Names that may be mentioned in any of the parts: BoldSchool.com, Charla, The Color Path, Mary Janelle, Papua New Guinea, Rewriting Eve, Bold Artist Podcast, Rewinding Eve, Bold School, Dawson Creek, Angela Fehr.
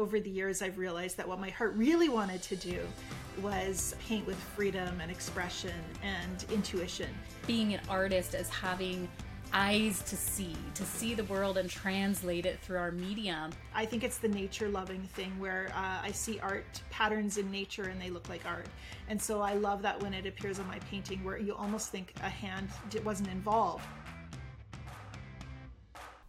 over the years, I've realized that what my heart really wanted to do was paint with freedom and expression and intuition. Being an artist is having eyes to see the world and translate it through our medium. I think it's the nature-loving thing where I see art patterns in nature and they look like art. And so I love that when it appears on my painting where you almost think a hand wasn't involved.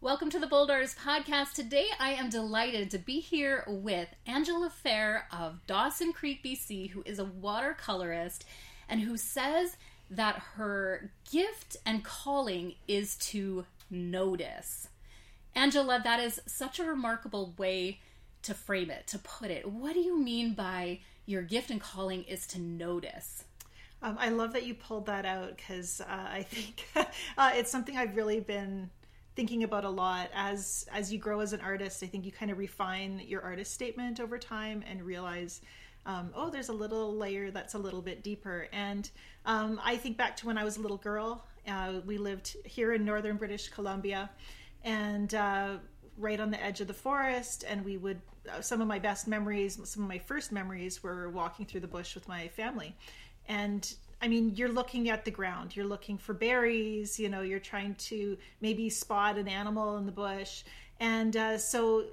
Welcome to the Bold Artist Podcast. Today I am delighted to be here with Angela Fehr of Dawson Creek, BC, who is a watercolorist and who says that her gift and calling is to notice. Angela, that is such a remarkable way to frame it, to put it. What do you mean by your gift and calling is to notice? I love that you pulled that out because I think it's something I've really been thinking about a lot. As you grow as an artist, I think you kind of refine your artist statement over time and realize there's a little layer that's a little bit deeper. And I think back to when I was a little girl. We lived here in northern British Columbia and right on the edge of the forest. And we would, some of my first memories were walking through the bush with my family. And I mean, you're looking at the ground, you're looking for berries, you know, you're trying to maybe spot an animal in the bush. And so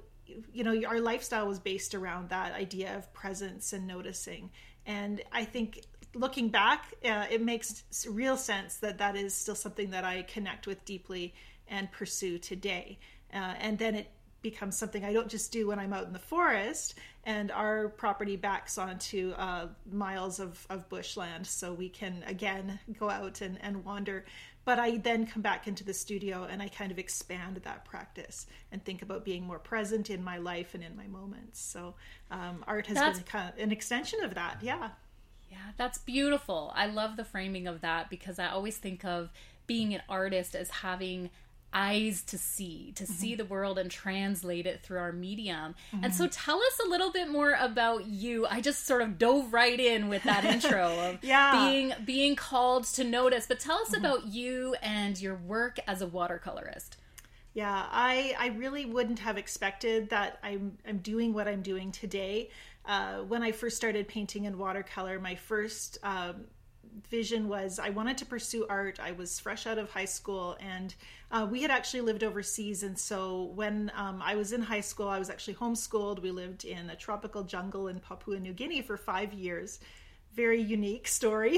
you know, our lifestyle was based around that idea of presence and noticing. And I think looking back, it makes real sense that that is still something that I connect with deeply and pursue today. And then it becomes something I don't just do when I'm out in the forest, and our property backs onto miles of bushland. So we can, again, go out and wander. But I then come back into the studio and I kind of expand that practice and think about being more present in my life and in my moments. So art has been kind of an extension of that. Yeah. Yeah, that's beautiful. I love the framing of that because I always think of being an artist as having eyes to see the world and translate it through our medium. Mm-hmm. And so tell us a little bit more about you. I just sort of dove right in with that intro of being called to notice, but tell us about you and your work as a watercolorist. Yeah, I really wouldn't have expected that I'm doing what I'm doing today. When I first started painting in watercolor, my first vision was I wanted to pursue art. I was fresh out of high school and we had actually lived overseas. And so when I was in high school, I was actually homeschooled. We lived in a tropical jungle in Papua New Guinea for 5 years. Very unique story.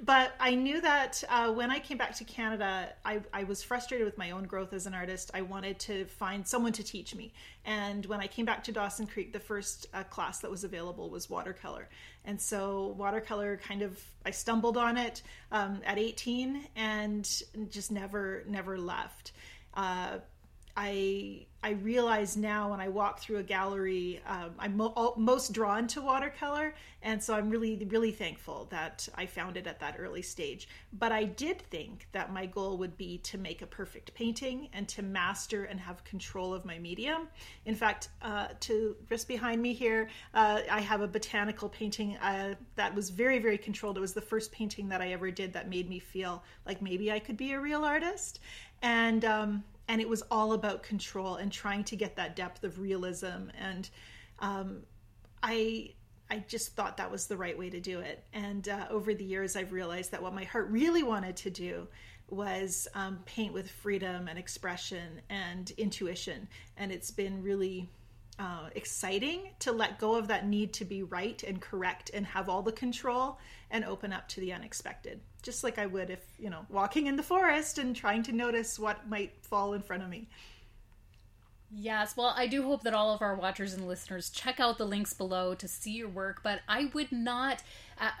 But I knew that when I came back to Canada, I was frustrated with my own growth as an artist. I wanted to find someone to teach me. And when I came back to Dawson Creek, the first class that was available was watercolor. And so watercolor I stumbled on it at 18 and just never left. I realize now when I walk through a gallery, I'm most drawn to watercolor. And so I'm really, really thankful that I found it at that early stage. But I did think that my goal would be to make a perfect painting and to master and have control of my medium. In fact, to just behind me here, I have a botanical painting that was very, very controlled. It was the first painting that I ever did that made me feel like maybe I could be a real artist. And it was all about control and trying to get that depth of realism. And I just thought that was the right way to do it. And over the years, I've realized that what my heart really wanted to do was paint with freedom and expression and intuition. And it's been really exciting to let go of that need to be right and correct and have all the control and open up to the unexpected, just like I would if, you know, walking in the forest and trying to notice what might fall in front of me. Yes, well, I do hope that all of our watchers and listeners check out the links below to see your work, but I would not,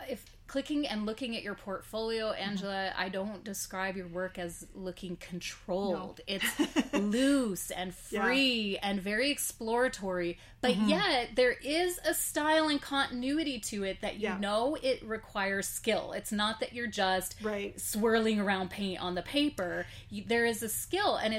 if clicking and looking at your portfolio, Angela, I don't describe your work as looking controlled. No. It's loose and free and very exploratory, but yet there is a style and continuity to it that you know it requires skill. It's not that you're just swirling around paint on the paper. There is a skill, and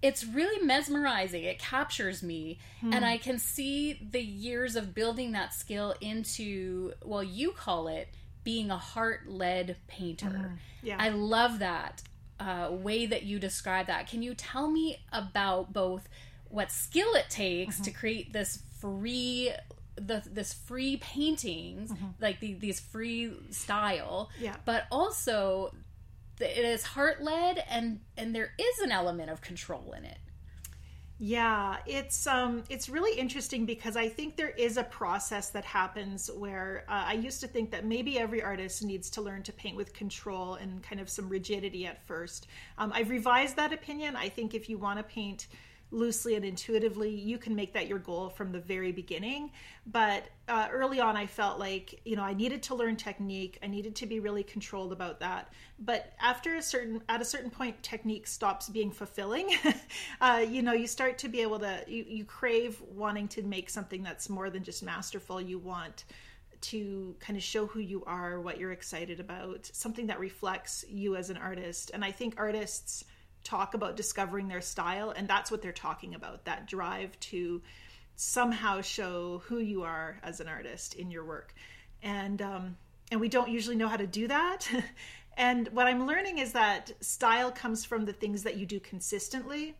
it's really mesmerizing. It captures me. And I can see the years of building that skill into, well, you call it being a heart-led painter. Yeah. I love that way that you describe that. Can you tell me about both what skill it takes to create this free paintings, mm-hmm. like these free style, yeah. but also it is heart-led, and there is an element of control in it. Yeah, it's really interesting because I think there is a process that happens where I used to think that maybe every artist needs to learn to paint with control and kind of some rigidity at first. I've revised that opinion. I think if you want to paint loosely and intuitively, you can make that your goal from the very beginning. But early on, I felt like, I needed to learn technique. I needed to be really controlled about that. But at a certain point, technique stops being fulfilling. You start to be able to, you crave wanting to make something that's more than just masterful. You want to kind of show who you are, what you're excited about, something that reflects you as an artist. And I think artists talk about discovering their style, and that's what they're talking about, that drive to somehow show who you are as an artist in your work. And we don't usually know how to do that. And what I'm learning is that style comes from the things that you do consistently.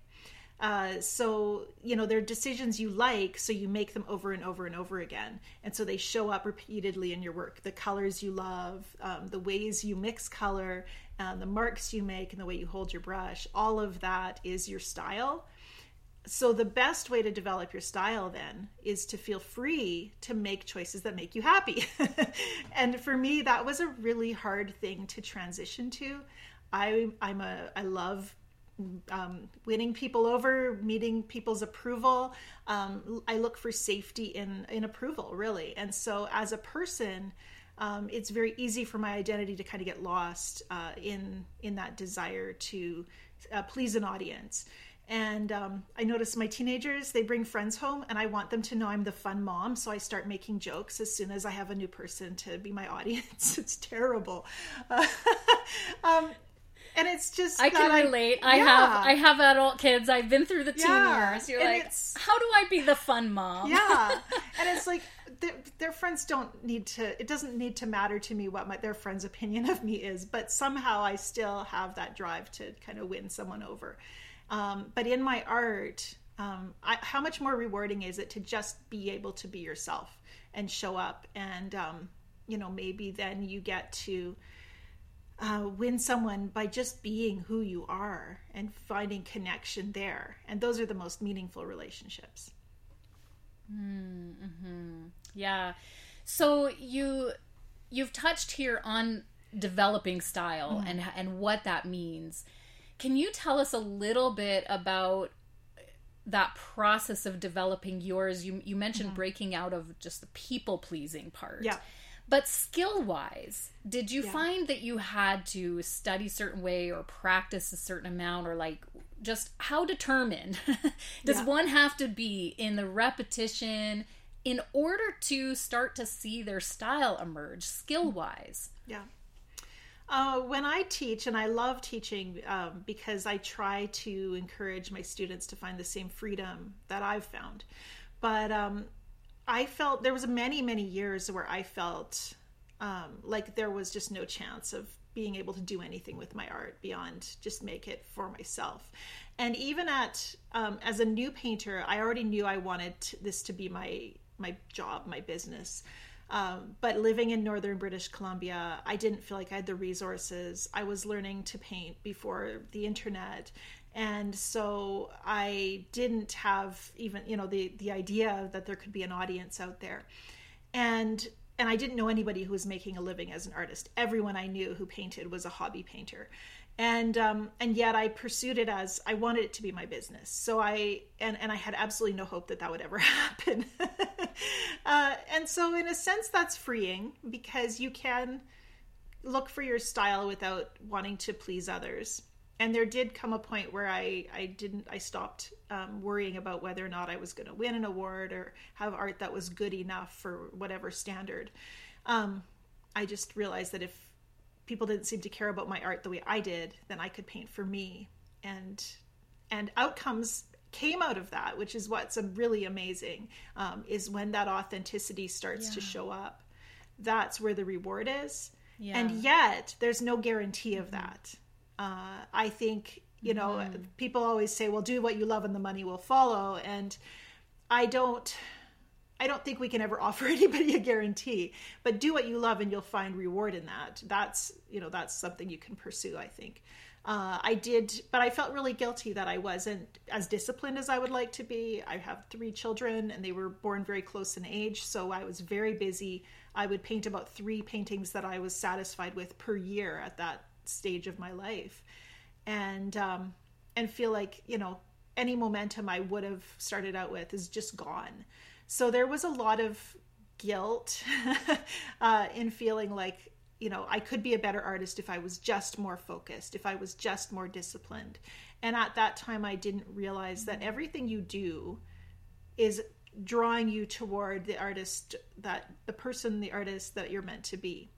So, there are decisions you like, so you make them over and over and over again. And so they show up repeatedly in your work, the colors you love, the ways you mix color, the marks you make, and the way you hold your brush. All of that is your style. So the best way to develop your style then is to feel free to make choices that make you happy. And for me, that was a really hard thing to transition to. I love winning people over, meeting people's approval. I look for safety in approval, really. And so as a person, it's very easy for my identity to kind of get lost in that desire to please an audience. And I notice my teenagers, they bring friends home, and I want them to know I'm the fun mom. So I start making jokes as soon as I have a new person to be my audience. It's terrible. And it's just, I can relate. I have adult kids. I've been through the teen years. You're like, how do I be the fun mom? Yeah. And it's like, their friends don't need to, it doesn't need to matter to me what their friend's opinion of me is, but somehow I still have that drive to kind of win someone over. But in my art, how much more rewarding is it to just be able to be yourself and show up? And, maybe then you get to win someone by just being who you are and finding connection there. And those are the most meaningful relationships. Mm-hmm. Yeah. So you've touched here on developing style, mm-hmm. and what that means. Can you tell us a little bit about that process of developing yours? You mentioned mm-hmm. breaking out of just the people-pleasing part. Yeah. But skill-wise, did you find that you had to study a certain way or practice a certain amount, or like just how determined does one have to be in the repetition in order to start to see their style emerge skill-wise? Yeah. When I teach, and I love teaching because I try to encourage my students to find the same freedom that I've found. But I felt there was many, many years where I felt like there was just no chance of being able to do anything with my art beyond just make it for myself. And even as a new painter, I already knew I wanted this to be my job, my business. But living in northern British Columbia, I didn't feel like I had the resources. I was learning to paint before the internet. And so I didn't have even, the idea that there could be an audience out there. And I didn't know anybody who was making a living as an artist. Everyone I knew who painted was a hobby painter. And yet I pursued it as I wanted it to be my business. So I had absolutely no hope that would ever happen. And so in a sense, that's freeing because you can look for your style without wanting to please others. And there did come a point where I stopped worrying about whether or not I was going to win an award or have art that was good enough for whatever standard. I just realized that if people didn't seem to care about my art the way I did, then I could paint for me. And outcomes came out of that, which is what's really amazing, is when that authenticity starts to show up. That's where the reward is. Yeah. And yet there's no guarantee of that. I think, people always say, well, do what you love and the money will follow. And I don't, I don't think we can ever offer anybody a guarantee, but do what you love and you'll find reward in that. That's, you know, that's something you can pursue, I think. I did, but I felt really guilty that I wasn't as disciplined as I would like to be. I have 3 children and they were born very close in age, so I was very busy. I would paint about 3 paintings that I was satisfied with per year at that stage of my life, and feel like, you know, any momentum I would have started out with is just gone. So there was a lot of guilt in feeling like, you know, I could be a better artist if I was just more focused, if I was just more disciplined. And at that time, I didn't realize that everything you do is drawing you toward the artist, that the person, the artist that you're meant to be.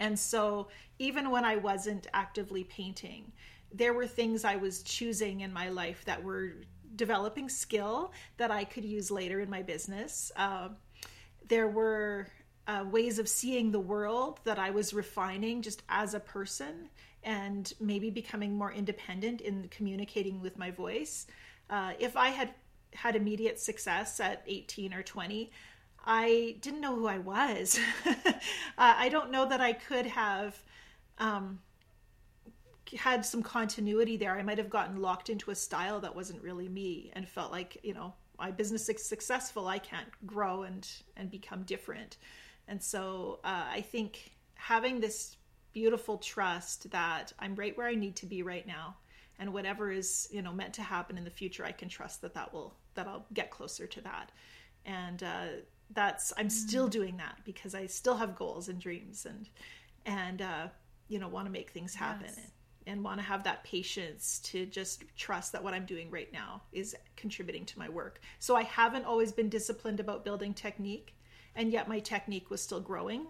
And so even when I wasn't actively painting, there were things I was choosing in my life that were developing skill that I could use later in my business. There were ways of seeing the world that I was refining just as a person, and maybe becoming more independent in communicating with my voice. If I had immediate success at 18 or 20, I didn't know who I was. I don't know that I could have had some continuity there. I might have gotten locked into a style that wasn't really me and felt like, you know, my business is successful, I can't grow and become different. And so I think having this beautiful trust that I'm right where I need to be right now, and whatever is, you know, meant to happen in the future, I can trust that I'll get closer to that. And I'm still doing that because I still have goals and dreams and you know, want to make things happen. Yes. And want to have that patience to just trust that what I'm doing right now is contributing to my work. So I haven't always been disciplined about building technique, and yet my technique was still growing.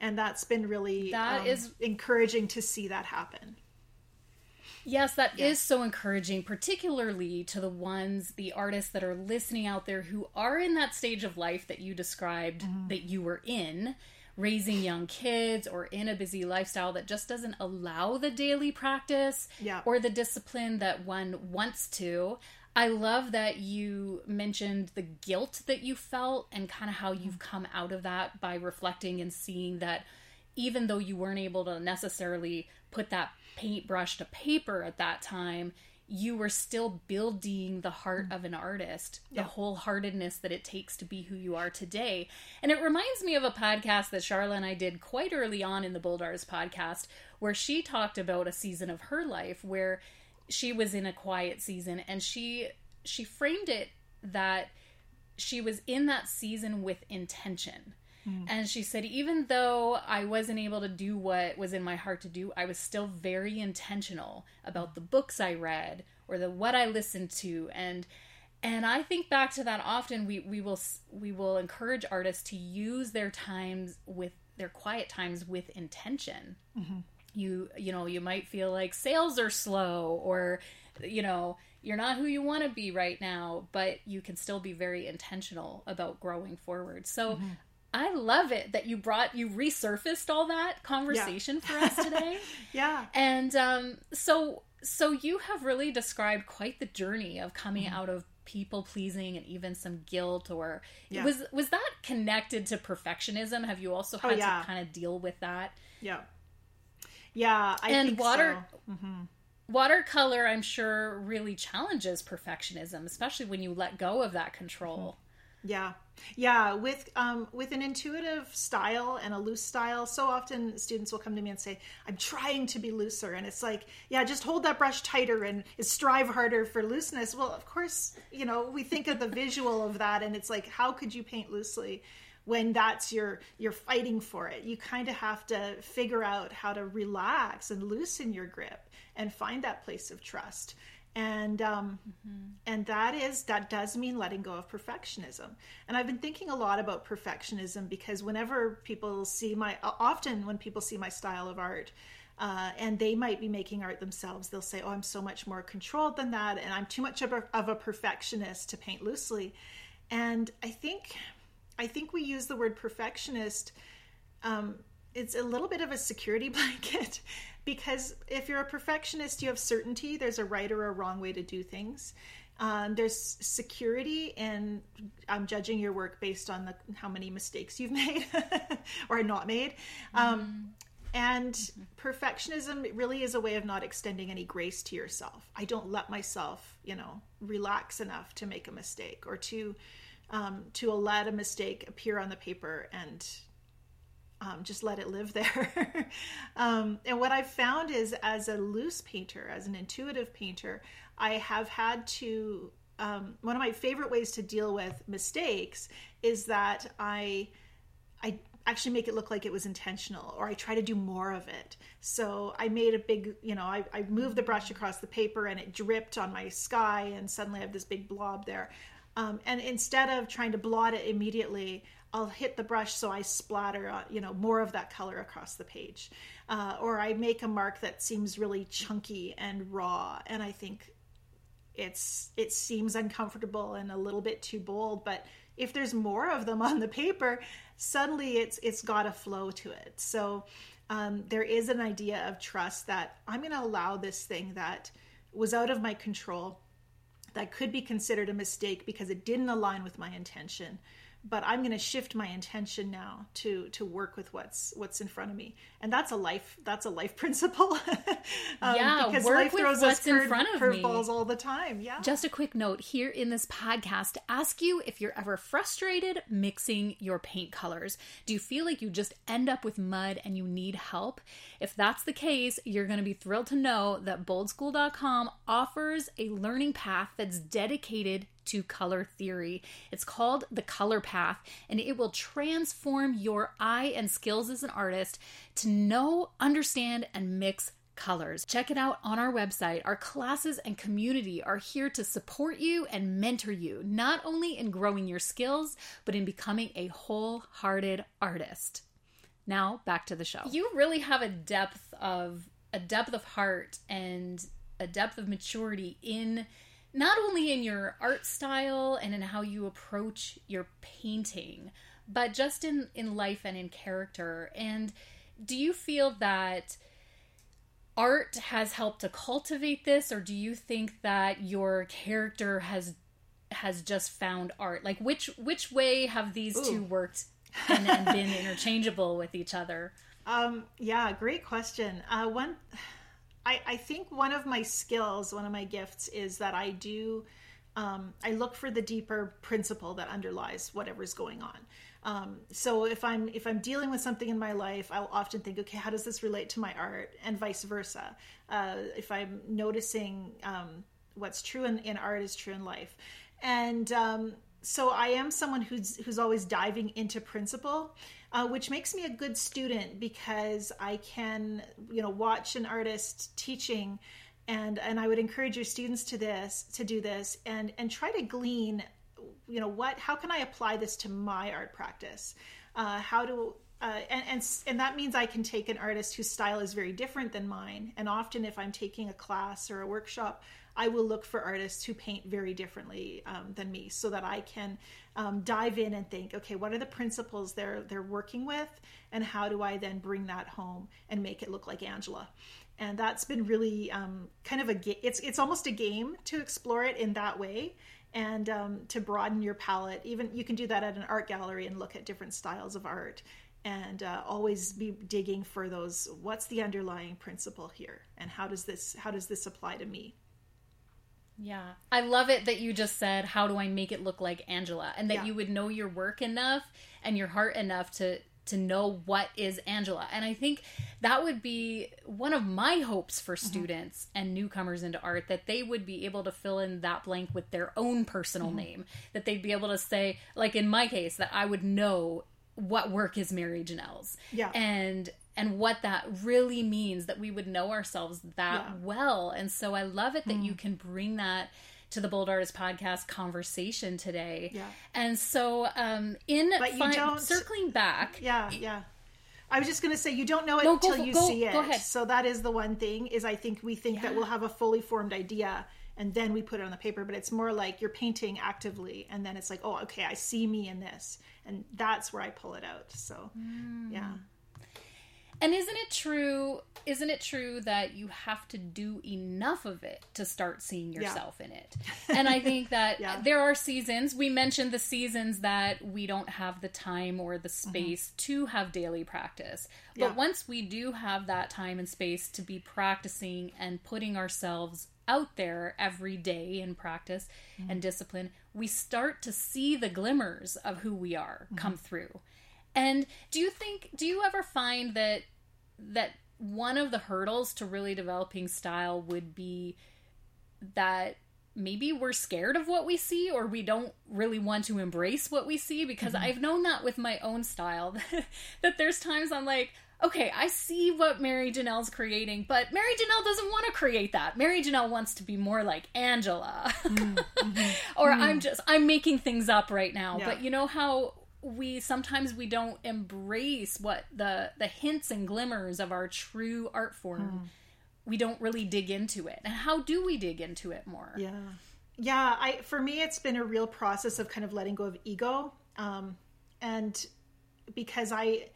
And that's been really is encouraging to see that happen. Yes, that is so encouraging, particularly to the artists that are listening out there who are in that stage of life that you described that you were in, raising young kids or in a busy lifestyle that just doesn't allow the daily practice or the discipline that one wants to. I love that you mentioned the guilt that you felt and kind of how you've come out of that by reflecting and seeing that even though you weren't able to necessarily put that paintbrush to paper at that time, you were still building the heart of an artist, the wholeheartedness that it takes to be who you are today. And it reminds me of a podcast that Charla and I did quite early on in the Bold Artist Podcast, where she talked about a season of her life where she was in a quiet season, and she framed it that she was in that season with intention. And she said, even though I wasn't able to do what was in my heart to do, I was still very intentional about the books I read or what I listened to. And I think back to that often. We will encourage artists to use their times with their quiet times with intention. Mm-hmm. You know, you might feel like sales are slow, or, you know, you're not who you want to be right now, but you can still be very intentional about growing forward. So I love it that you resurfaced all that conversation for us today. And so you have really described quite the journey of coming out of people pleasing and even some guilt, or was that connected to perfectionism? Have you also had to kind of deal with that? Yeah, I and think water, so. Mm-hmm. Watercolor, I'm sure, really challenges perfectionism, especially when you let go of that control. Yeah. With an intuitive style and a loose style, so often students will come to me and say, I'm trying to be looser. And it's like, just hold that brush tighter and strive harder for looseness. Well, of course, you know, we think of the visual of that, and it's like, how could you paint loosely when that's you're fighting for it? You kind of have to figure out how to relax and loosen your grip and find that place of trust. And and that does mean letting go of perfectionism. And I've been thinking a lot about perfectionism, because when people see my style of art, and they might be making art themselves, they'll say, I'm so much more controlled than that, and I'm too much of a perfectionist to paint loosely. And I think we use the word perfectionist, it's a little bit of a security blanket, because if you're a perfectionist, you have certainty. There's a right or a wrong way to do things. There's security in judging your work based on how many mistakes you've made or not made. And perfectionism really is a way of not extending any grace to yourself. I don't let myself, relax enough to make a mistake or to let a mistake appear on the paper and just let it live there. And what I've found is, as a loose painter, as an intuitive painter, I have had to, one of my favorite ways to deal with mistakes is that I actually make it look like it was intentional, or I try to do more of it. So I made a big, I moved the brush across the paper and it dripped on my sky and suddenly I have this big blob there. And instead of trying to blot it immediately, I'll hit the brush so I splatter, more of that color across the page. Or I make a mark that seems really chunky and raw, and I think it seems uncomfortable and a little bit too bold, but if there's more of them on the paper, suddenly it's got a flow to it. So there is an idea of trust that I'm going to allow this thing that was out of my control, that could be considered a mistake because it didn't align with my intention, but I'm going to shift my intention now to work with what's in front of me. And that's a life principle. Because life throws us curveballs all the time. Yeah. Just a quick note here in this podcast to ask you if you're ever frustrated mixing your paint colors. Do you feel like you just end up with mud and you need help? If that's the case, you're going to be thrilled to know that BoldSchool.com offers a learning path that's dedicated to color theory. It's called The Color Path, and it will transform your eye and skills as an artist to know, understand, and mix colors. Check it out on our website. Our classes and community are here to support you and mentor you, not only in growing your skills, but in becoming a wholehearted artist. Now, back to the show. You really have a depth of heart and a depth of maturity in not only in your art style and in how you approach your painting, but just in life and in character. And do you feel that art has helped to cultivate this, or do you think that your character has just found art? Like, which way have these two worked and been interchangeable with each other? Yeah, great question. I think one of my skills, one of my gifts is that I do, I look for the deeper principle that underlies whatever's going on. So if I'm dealing with something in my life, I'll often think, okay, how does this relate to my art, and vice versa. If I'm noticing what's true in art is true in life. And so I am someone who's always diving into principle, which makes me a good student because I can, watch an artist teaching, and I would encourage your students to do this and try to glean, how can I apply this to my art practice? And that means I can take an artist whose style is very different than mine. And often if I'm taking a class or a workshop, I will look for artists who paint very differently than me, so that I can dive in and think, okay, what are the principles they're working with, and how do I then bring that home and make it look like Angela? And that's been really kind of it's almost a game to explore it in that way, and to broaden your palette. Even you can do that at an art gallery and look at different styles of art, and always be digging for those. What's the underlying principle here, and how does this apply to me? Yeah. I love it that you just said, how do I make it look like Angela? And that you would know your work enough and your heart enough to know what is Angela. And I think that would be one of my hopes for students and newcomers into art, that they would be able to fill in that blank with their own personal name, that they'd be able to say, like in my case, that I would know what work is Mary Janelle's. Yeah. And what that really means, that we would know ourselves that well. And so I love it that you can bring that to the Bold Artist Podcast conversation today. Yeah. And so circling back. Yeah, yeah. I was just going to say, you don't know it see it. Go ahead. So that is the one thing, is I think we think that we'll have a fully formed idea and then we put it on the paper, but it's more like you're painting actively and then it's like, oh, okay, I see me in this. And that's where I pull it out. So, yeah. And isn't it true that you have to do enough of it to start seeing yourself in it? And I think that there are seasons. We mentioned the seasons that we don't have the time or the space to have daily practice. But once we do have that time and space to be practicing and putting ourselves out there every day in practice and discipline, we start to see the glimmers of who we are come through. And do you ever find that one of the hurdles to really developing style would be that maybe we're scared of what we see, or we don't really want to embrace what we see? Because I've known that with my own style, that there's times I'm like, okay, I see what Mary Janelle's creating, but Mary Janelle doesn't want to create that. Mary Janelle wants to be more like Angela. Or I'm making things up right now. Yeah. But you know how we sometimes don't embrace what the hints and glimmers of our true art form. We don't really dig into it. And how do we dig into it more? Yeah. For me, it's been a real process of kind of letting go of ego. And because I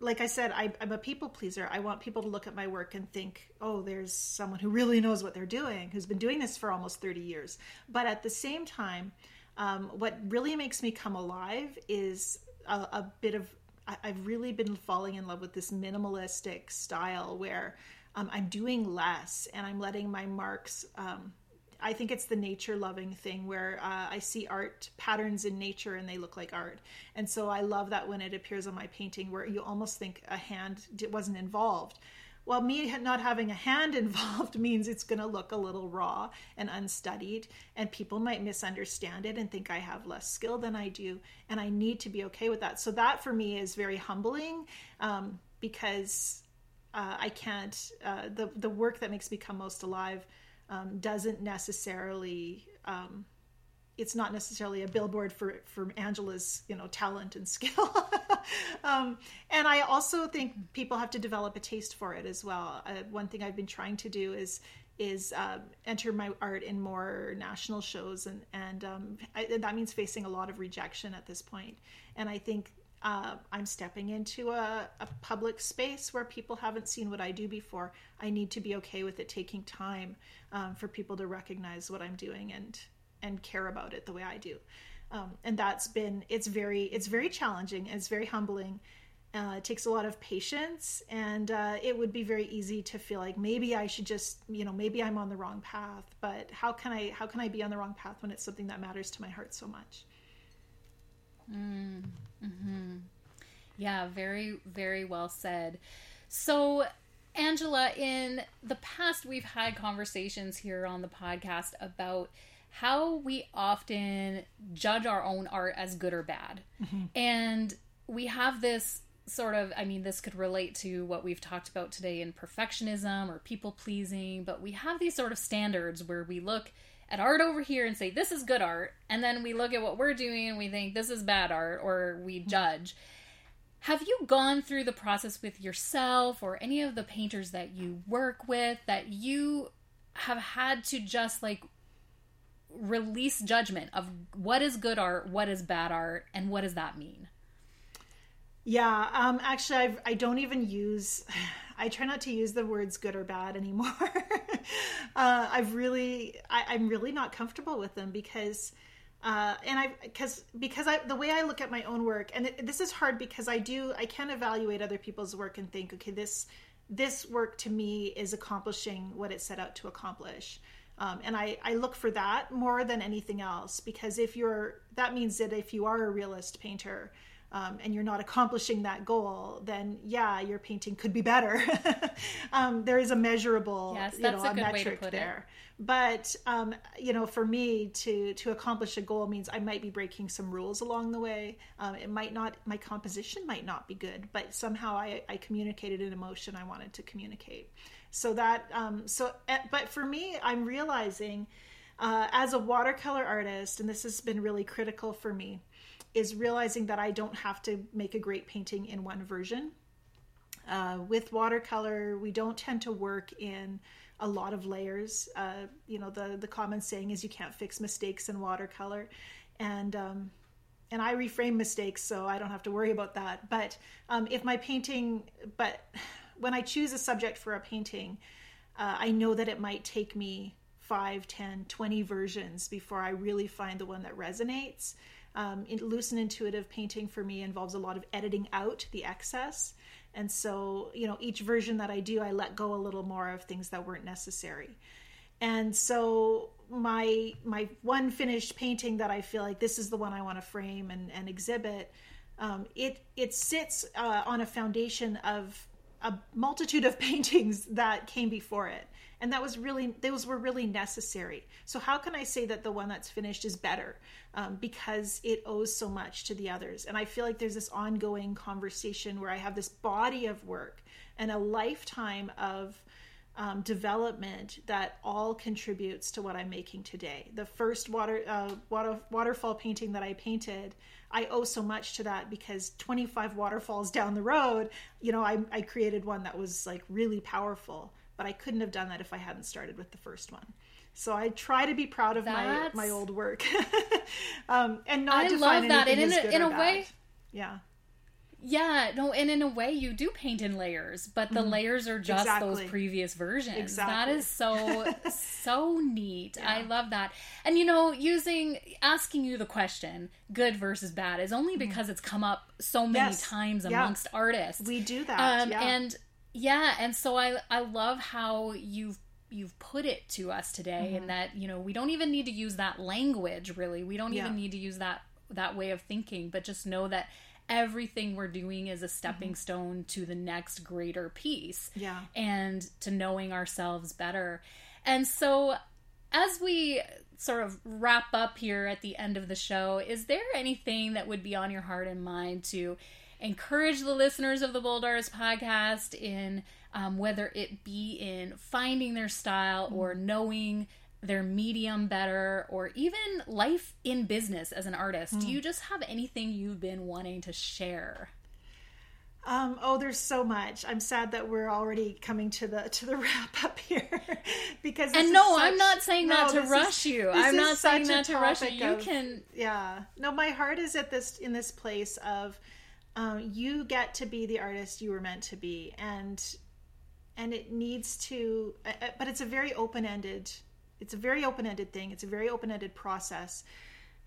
like I said, I'm a people pleaser. I want people to look at my work and think, oh, there's someone who really knows what they're doing, who's been doing this for almost 30 years. But at the same time, what really makes me come alive is a bit of, I've really been falling in love with this minimalistic style where I'm doing less and I'm letting my marks, I think it's the nature loving thing where I see art patterns in nature and they look like art. And so I love that when it appears on my painting where you almost think a hand wasn't involved. Well, me not having a hand involved means it's going to look a little raw and unstudied, and people might misunderstand it and think I have less skill than I do, and I need to be okay with that. So that for me is very humbling, because I can't, the work that makes me come most alive doesn't necessarily, it's not necessarily a billboard for Angela's, talent and skill. And I also think people have to develop a taste for it as well. One thing I've been trying to do is enter my art in more national shows, and that means facing a lot of rejection at this point. And I think I'm stepping into a public space where people haven't seen what I do before. I need to be okay with it taking time for people to recognize what I'm doing and care about it the way I do. And that's been, it's very challenging. It's very humbling. It takes a lot of patience, and it would be very easy to feel like maybe I should just, maybe I'm on the wrong path, but how can I be on the wrong path when it's something that matters to my heart so much? Mm-hmm. Yeah. Very, very well said. So Angela, in the past, we've had conversations here on the podcast about how we often judge our own art as good or bad. Mm-hmm. And we have this sort of, this could relate to what we've talked about today in perfectionism or people pleasing, but we have these sort of standards where we look at art over here and say, this is good art. And then we look at what we're doing and we think this is bad art, or we judge. Have you gone through the process with yourself or any of the painters that you work with that you have had to just release judgment of what is good art, what is bad art, and what does that mean? Yeah, actually, I try not to use the words good or bad anymore. I'm really not comfortable with them because the way I look at my own work, and this is hard because I can't evaluate other people's work and think, okay, this work to me is accomplishing what it set out to accomplish. And I look for that more than anything else, because that means that if you are a realist painter and you're not accomplishing that goal, then your painting could be better. There is a measurable, a metric there. But, for me to accomplish a goal means I might be breaking some rules along the way. My composition might not be good, but somehow I communicated an emotion I wanted to communicate. So that, but for me, I'm realizing as a watercolor artist, and this has been really critical for me, is realizing that I don't have to make a great painting in one version. With watercolor, we don't tend to work in a lot of layers. The common saying is you can't fix mistakes in watercolor. And and I reframe mistakes, so I don't have to worry about that. But when I choose a subject for a painting, I know that it might take me 5, 10, 20 versions before I really find the one that resonates. Loose and intuitive painting for me involves a lot of editing out the excess. And so, each version that I do, I let go a little more of things that weren't necessary. And so my one finished painting that I feel like this is the one I want to frame and exhibit, it sits on a foundation of a multitude of paintings that came before it. And those were really necessary. So how can I say that the one that's finished is better? Because it owes so much to the others. And I feel like there's this ongoing conversation where I have this body of work and a lifetime of development that all contributes to what I'm making today. The first waterfall painting that I painted, I owe so much to that, because 25 waterfalls down the road, I created one that was like really powerful, but I couldn't have done that if I hadn't started with the first one. So I try to be proud of my old work, and not define anything as good or bad. Yeah. Yeah, no, and in a way you do paint in layers, but the layers are just those previous versions. Exactly. That is so, so neat. Yeah. I love that. And asking you the question, good versus bad, is only because it's come up so many times amongst artists. We do that. And so I love how you've put it to us today, and that, we don't even need to use that language, really. We don't even need to use that way of thinking, but just know that everything we're doing is a stepping stone to the next greater piece, and to knowing ourselves better. And so as we sort of wrap up here at the end of the show, is there anything that would be on your heart and mind to encourage the listeners of the Bold Artist Podcast in, whether it be in finding their style or knowing their medium better, or even life in business as an artist? Do you just have anything you've been wanting to share? There's so much. I'm sad that we're already coming to the wrap up here, because I'm not saying that to rush you. I'm not saying that to rush you. You can, my heart is at this, in this place of, you get to be the artist you were meant to be, and it needs to, but it's a very open-ended. It's a very open-ended thing. It's a very open-ended process.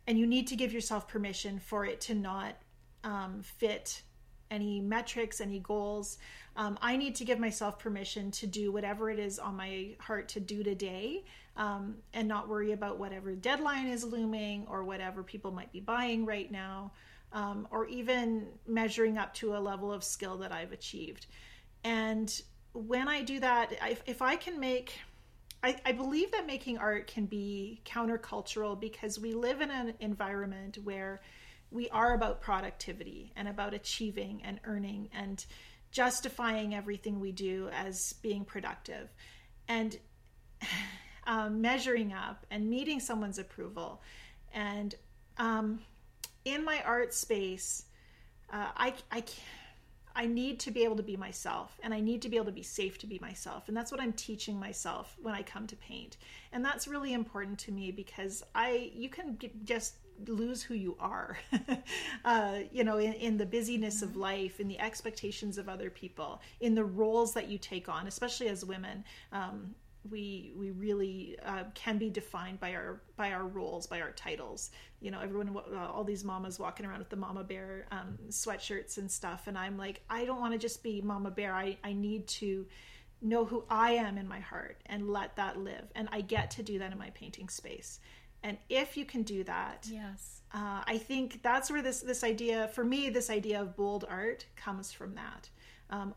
And you need to give yourself permission for it to not fit any metrics, any goals. I need to give myself permission to do whatever it is on my heart to do today, and not worry about whatever deadline is looming or whatever people might be buying right now, or even measuring up to a level of skill that I've achieved. And when I do that, if I can make... I believe that making art can be countercultural, because we live in an environment where we are about productivity and about achieving and earning and justifying everything we do as being productive, and measuring up and meeting someone's approval. And in my art space, I need to be able to be myself, and I need to be able to be safe to be myself. And that's what I'm teaching myself when I come to paint. And that's really important to me, because you can just lose who you are, in the busyness of life, in the expectations of other people, in the roles that you take on, especially as women. We really can be defined by our roles, by our titles. Everyone, all these mamas walking around with the mama bear sweatshirts and stuff. And I'm like, I don't want to just be mama bear. I need to know who I am in my heart and let that live. And I get to do that in my painting space. And if you can do that, I think that's where this idea, for me, this idea of bold art comes from that.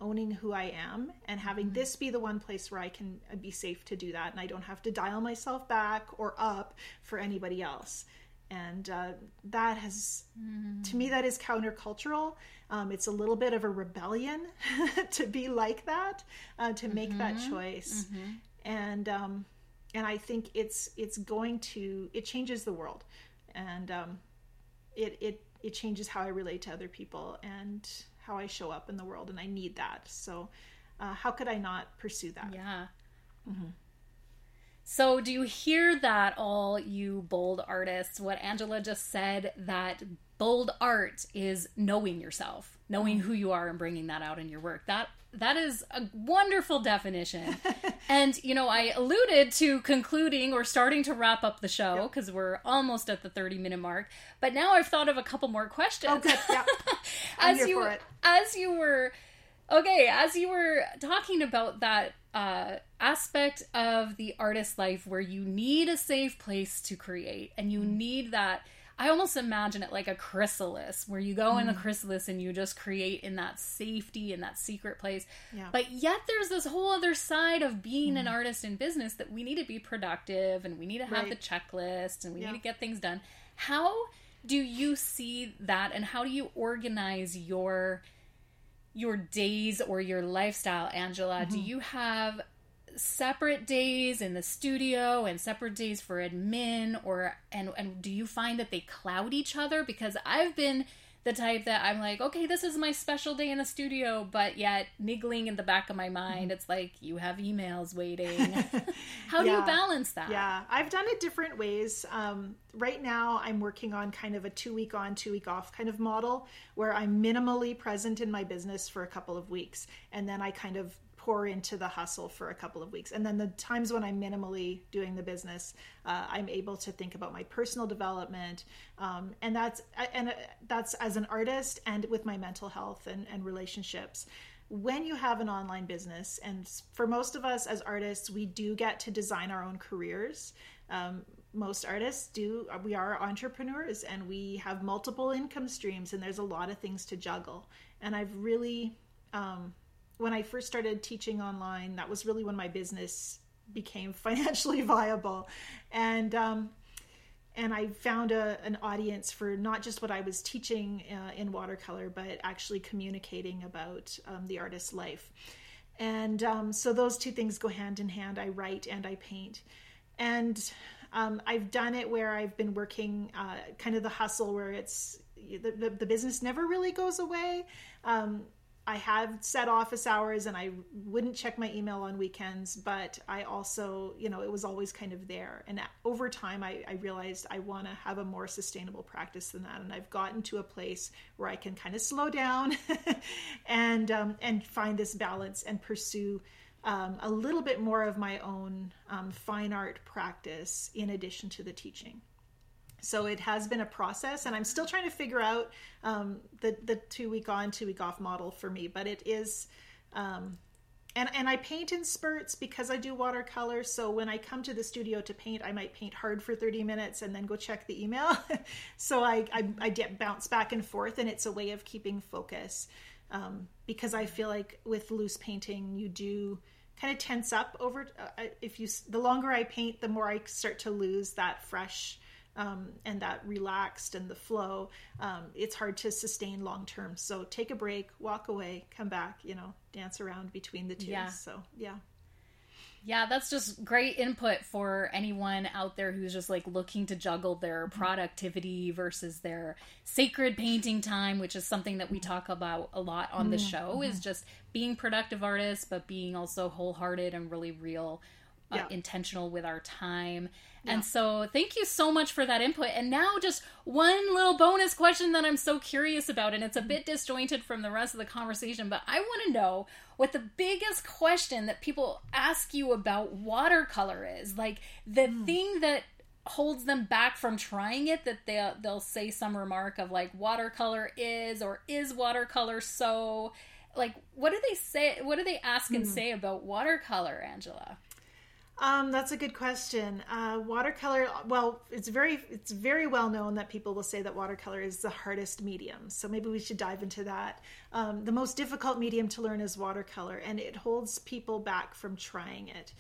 Owning who I am and having this be the one place where I can be safe to do that, and I don't have to dial myself back or up for anybody else. And that has, to me, that is countercultural. It's a little bit of a rebellion to be like that, to make that choice. And I think it changes the world, and it changes how I relate to other people and how I show up in the world, and I need that. So how could I not pursue that? Yeah. Mm-hmm. So do you hear that, all you bold artists, what Angela just said, that bold art is knowing yourself, knowing who you are and bringing that out in your work. That is a wonderful definition. And, you know, I alluded to concluding or starting to wrap up the show because we're almost at the 30-minute mark. But now I've thought of a couple more questions. Oh, good. Yep. I'm here for it. As you were talking about that aspect of the artist life where you need a safe place to create and you need that, I almost imagine it like a chrysalis where you go in the chrysalis and you just create in that safety, in that secret place. Yeah. But yet there's this whole other side of being an artist in business that we need to be productive and we need to have the checklist and we need to get things done. How do you see that and how do you organize your days or your lifestyle, Angela? Do you have separate days in the studio and separate days for admin, or and do you find that they cloud each other? Because I've been the type that I'm like, okay, this is my special day in the studio, but yet niggling in the back of my mind, it's like, you have emails waiting. How do you balance that? Yeah, I've done it different ways. Right now I'm working on kind of a 2 week on, 2 week off kind of model where I'm minimally present in my business for a couple of weeks. And then I kind of pour into the hustle for a couple of weeks. And then the times when I'm minimally doing the business, I'm able to think about my personal development. And that's as an artist and with my mental health and relationships. When you have an online business, and for most of us as artists, we do get to design our own careers. Most artists do. We are entrepreneurs and we have multiple income streams and there's a lot of things to juggle. And I've really, when I first started teaching online, that was really when my business became financially viable. And I found an audience for not just what I was teaching in watercolor, but actually communicating about the artist's life. And so those two things go hand in hand. I write and I paint. And I've done it where I've been working kind of the hustle where it's the business never really goes away. I have set office hours and I wouldn't check my email on weekends, but I also, you know, it was always kind of there. And over time, I realized I want to have a more sustainable practice than that. And I've gotten to a place where I can kind of slow down and find this balance and pursue a little bit more of my own fine art practice in addition to the teaching. So it has been a process, and I'm still trying to figure out the 2 week on, 2 week off model for me. But it is, and I paint in spurts because I do watercolor. So when I come to the studio to paint, I might paint hard for 30 minutes and then go check the email. So I bounce back and forth, and it's a way of keeping focus because I feel like with loose painting, you do kind of tense up over. The longer I paint, the more I start to lose that fresh. And that relaxed and the flow, it's hard to sustain long term. So take a break, walk away, come back, you know, dance around between the two. Yeah. So yeah, that's just great input for anyone out there who's just like looking to juggle their productivity versus their sacred painting time, which is something that we talk about a lot on the show, is just being productive artists, but being also wholehearted and really real. Intentional with our time. And so thank you so much for that input. And now just one little bonus question that I'm so curious about, and it's a bit disjointed from the rest of the conversation, but I want to know what the biggest question that people ask you about watercolor is, like the thing that holds them back from trying it, that they'll say some remark of like, watercolor is, or is watercolor so, like, what do they say, what do they ask and say about watercolor, Angela? That's a good question. Watercolor, well, it's very well known that people will say that watercolor is the hardest medium. So maybe we should dive into that. The most difficult medium to learn is watercolor, and it holds people back from trying it.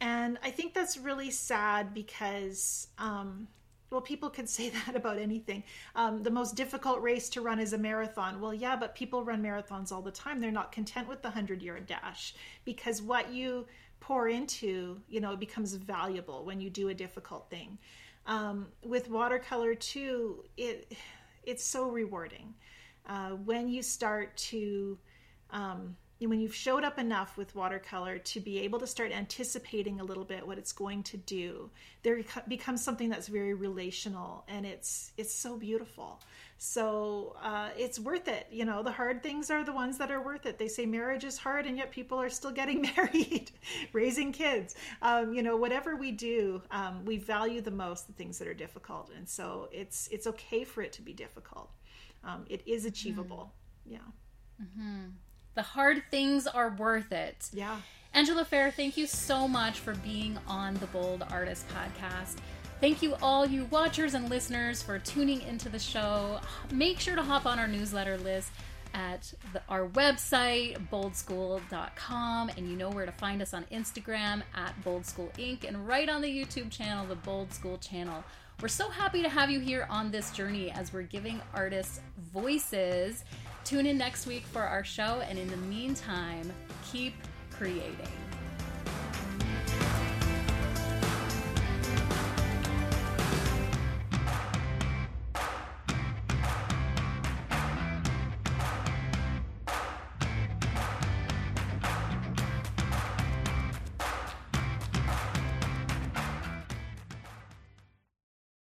And I think that's really sad because, well, people could say that about anything. The most difficult race to run is a marathon. Well, yeah, but people run marathons all the time. They're not content with the 100-yard dash because what you pour into, you know, it becomes valuable when you do a difficult thing. With watercolor too, it's so rewarding. When you start to when you've showed up enough with watercolor to be able to start anticipating a little bit what it's going to do, there becomes something that's very relational, and it's so beautiful. So it's worth it. You know, the hard things are the ones that are worth it. They say marriage is hard, and yet people are still getting married, raising kids. You know, whatever we do, we value the most the things that are difficult. And so it's okay for it to be difficult. It is achievable. Mm-hmm. Yeah. Mm-hmm. The hard things are worth it. Yeah. Angela Fehr, thank you so much for being on the Bold Artist Podcast. Thank you all you watchers and listeners for tuning into the show. Make sure to hop on our newsletter list at our website, BoldSchool.com, and you know where to find us on Instagram at BoldSchool Inc. and right on the YouTube channel, the Bold School channel. We're so happy to have you here on this journey as we're giving artists voices. Tune in next week for our show, and in the meantime, keep creating.